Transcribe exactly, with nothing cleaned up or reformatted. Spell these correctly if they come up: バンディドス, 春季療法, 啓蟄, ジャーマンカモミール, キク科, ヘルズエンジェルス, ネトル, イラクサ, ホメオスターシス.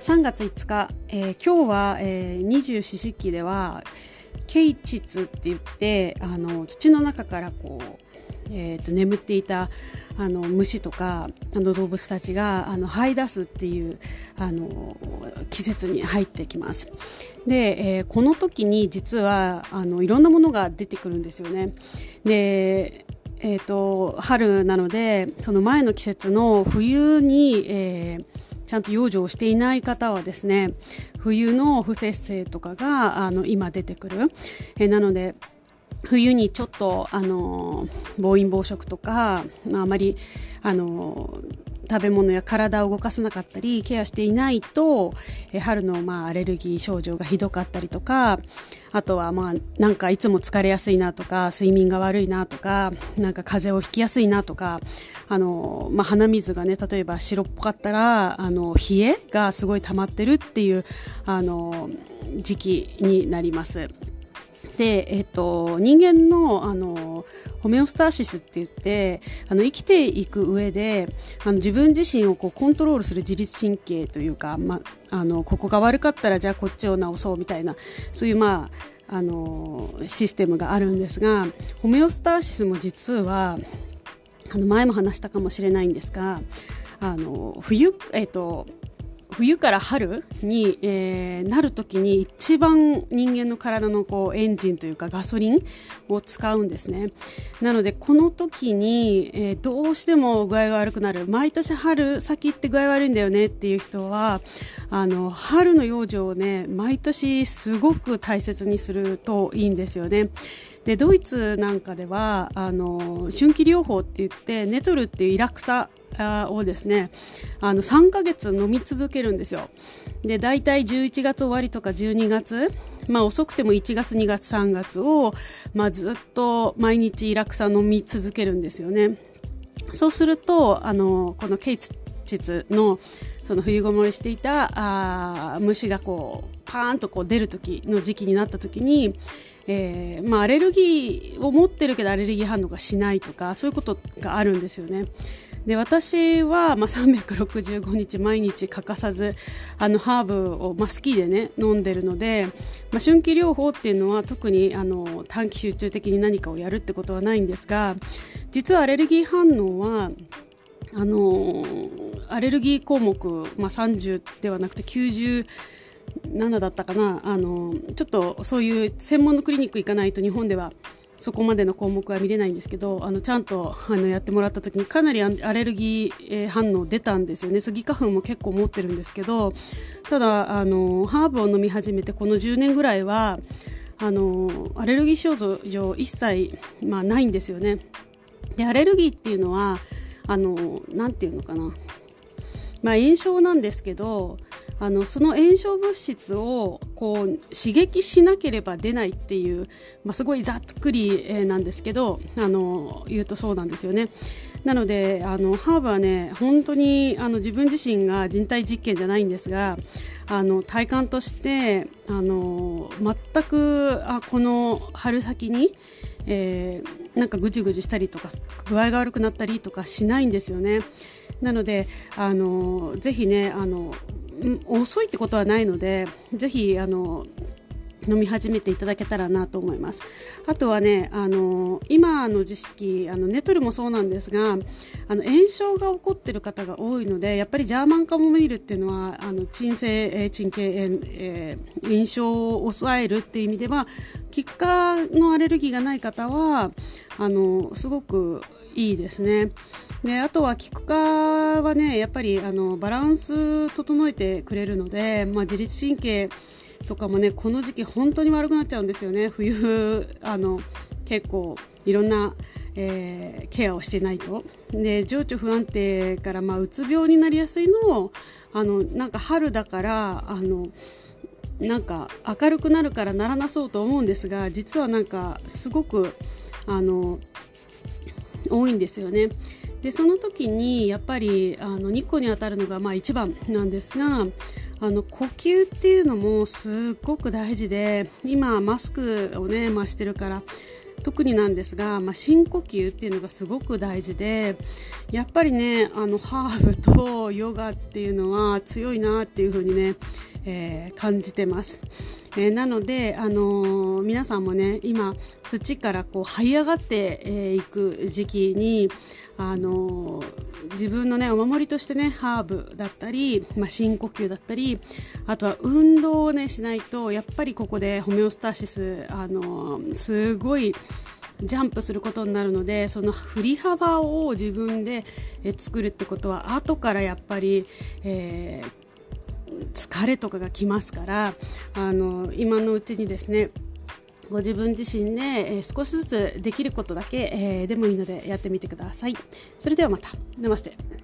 さんがついつか、えー、今日は二十四節気では啓蟄って言って、あの土の中からこう、えー、と眠っていたあの虫とかあの動物たちがあの這い出すっていうあの季節に入ってきます。で、えー、この時に実はあのいろんなものが出てくるんですよね。で、えー、と春なのでその前の季節の冬に、えー、ちゃんと養生をしていない方はですね、冬の不節生とかがあの今出てくる、えー、なので冬にちょっと、あのー、暴飲暴食とか、まあ、あまり、あのー、食べ物や体を動かさなかったりケアしていないと、え春の、まあ、アレルギー症状がひどかったりとか、あとは、まあ、なんかいつも疲れやすいなとか、睡眠が悪いなとか、なんか風邪をひきやすいなとか、あのー、まあ、鼻水がね、例えば白っぽかったら、あのー、冷えがすごい溜まってるっていう、あのー、時期になります。で、えっと、人間の、あのホメオスターシスって言って、あの生きていく上であの自分自身をこうコントロールする自律神経というか、ま、あのここが悪かったらじゃあこっちを直そうみたいな、そういう、まあ、あのシステムがあるんですが、ホメオスターシスも実はあの前も話したかもしれないんですが、あの冬、えっと冬から春に、えー、なるときに一番人間の体のこうエンジンというかガソリンを使うんですね。なのでこの時に、えー、どうしても具合が悪くなる、毎年春先って具合悪いんだよねっていう人は、あの春の養生をね、毎年すごく大切にするといいんですよね。で、ドイツなんかではあの春季療法って言って、ネトルっていうイラクサをですね、あのさんかげつ飲み続けるんですよ。で、大体じゅういちがつ終わりとかじゅうにがつ、まあ、遅くてもいちがつにがつさんがつを、まあ、ずっと毎日イラクサ飲み続けるんですよね。そうするとあのこの啓蟄のその冬ごもりしていたあ虫がこうパーンとこう出る時の時期になった時に、えーまあ、アレルギーを持ってるけどアレルギー反応がしないとか、そういうことがあるんですよね。で、私は、まあ、さんびゃくろくじゅうごにち毎日欠かさずあのハーブを、まあ、好きでね飲んでるので、まあ、春季療法っていうのは特にあの短期集中的に何かをやるってことはないんですが、実はアレルギー反応はあのアレルギー項目、まあ、さんじゅうではなくてきゅうじゅうななだったかな、あのちょっとそういう専門のクリニック行かないと日本ではそこまでの項目は見れないんですけど、あのちゃんとあのやってもらった時にかなりアレルギー反応出たんですよね。スギ花粉も結構持ってるんですけど、ただあのハーブを飲み始めてこのじゅうねんぐらいはあのアレルギー症状一切、まあ、ないんですよね。で、アレルギーっていうのはあのなんていうのかな、まあ、炎症なんですけど、あのその炎症物質をこう刺激しなければ出ないっていう、まあ、すごいざっくりなんですけど、あの言うとそうなんですよね。なのであのハーブはね、本当にあの自分自身が人体実験じゃないんですが、あの体感としてあの全くあこの春先に、えー、なんかぐじゅぐじゅしたりとか具合が悪くなったりとかしないんですよね。なのであのぜひね、あの遅いってことはないので、ぜひあの飲み始めていただけたらなと思います。あとはね、あの今の時期あのネトルもそうなんですが、あの炎症が起こっている方が多いので、やっぱりジャーマンカモミールっていうのはあの鎮静鎮経炎、えー、炎症を抑えるっていう意味ではキク科のアレルギーがない方はあのすごくいいですね。で、あとはキク科はね、やっぱりあのバランス整えてくれるので、まあ、自律神経とかもね、この時期本当に悪くなっちゃうんですよね。冬あの結構いろんな、えー、ケアをしてないと、で情緒不安定から、まあ、うつ病になりやすいのをあのなんか春だからあのなんか明るくなるからならなそうと思うんですが、実はなんかすごくあの多いんですよね。で、その時にやっぱりあの日光に当たるのがまあ一番なんですが、あの呼吸っていうのもすごく大事で、今マスクをね、まあ、してるから特になんですが、まあ、深呼吸っていうのがすごく大事で、やっぱりね、あのハーブとヨガっていうのは強いなっていう風にね、えー、感じてます、えー、なので、あのー、皆さんもね、今土からこう這い上がって、えー、いく時期に、あのー、自分のねお守りとしてね、ハーブだったり、まあ、深呼吸だったり、あとは運動をねしないと、やっぱりここでホメオスタシス、あのー、すごいジャンプすることになるので、その振り幅を自分で作るってことは、後からやっぱり、えー疲れとかがきますから、あの今のうちにですね、ご自分自身で、えー、少しずつできることだけ、えー、でもいいのでやってみてください。それではまた。ナマステ。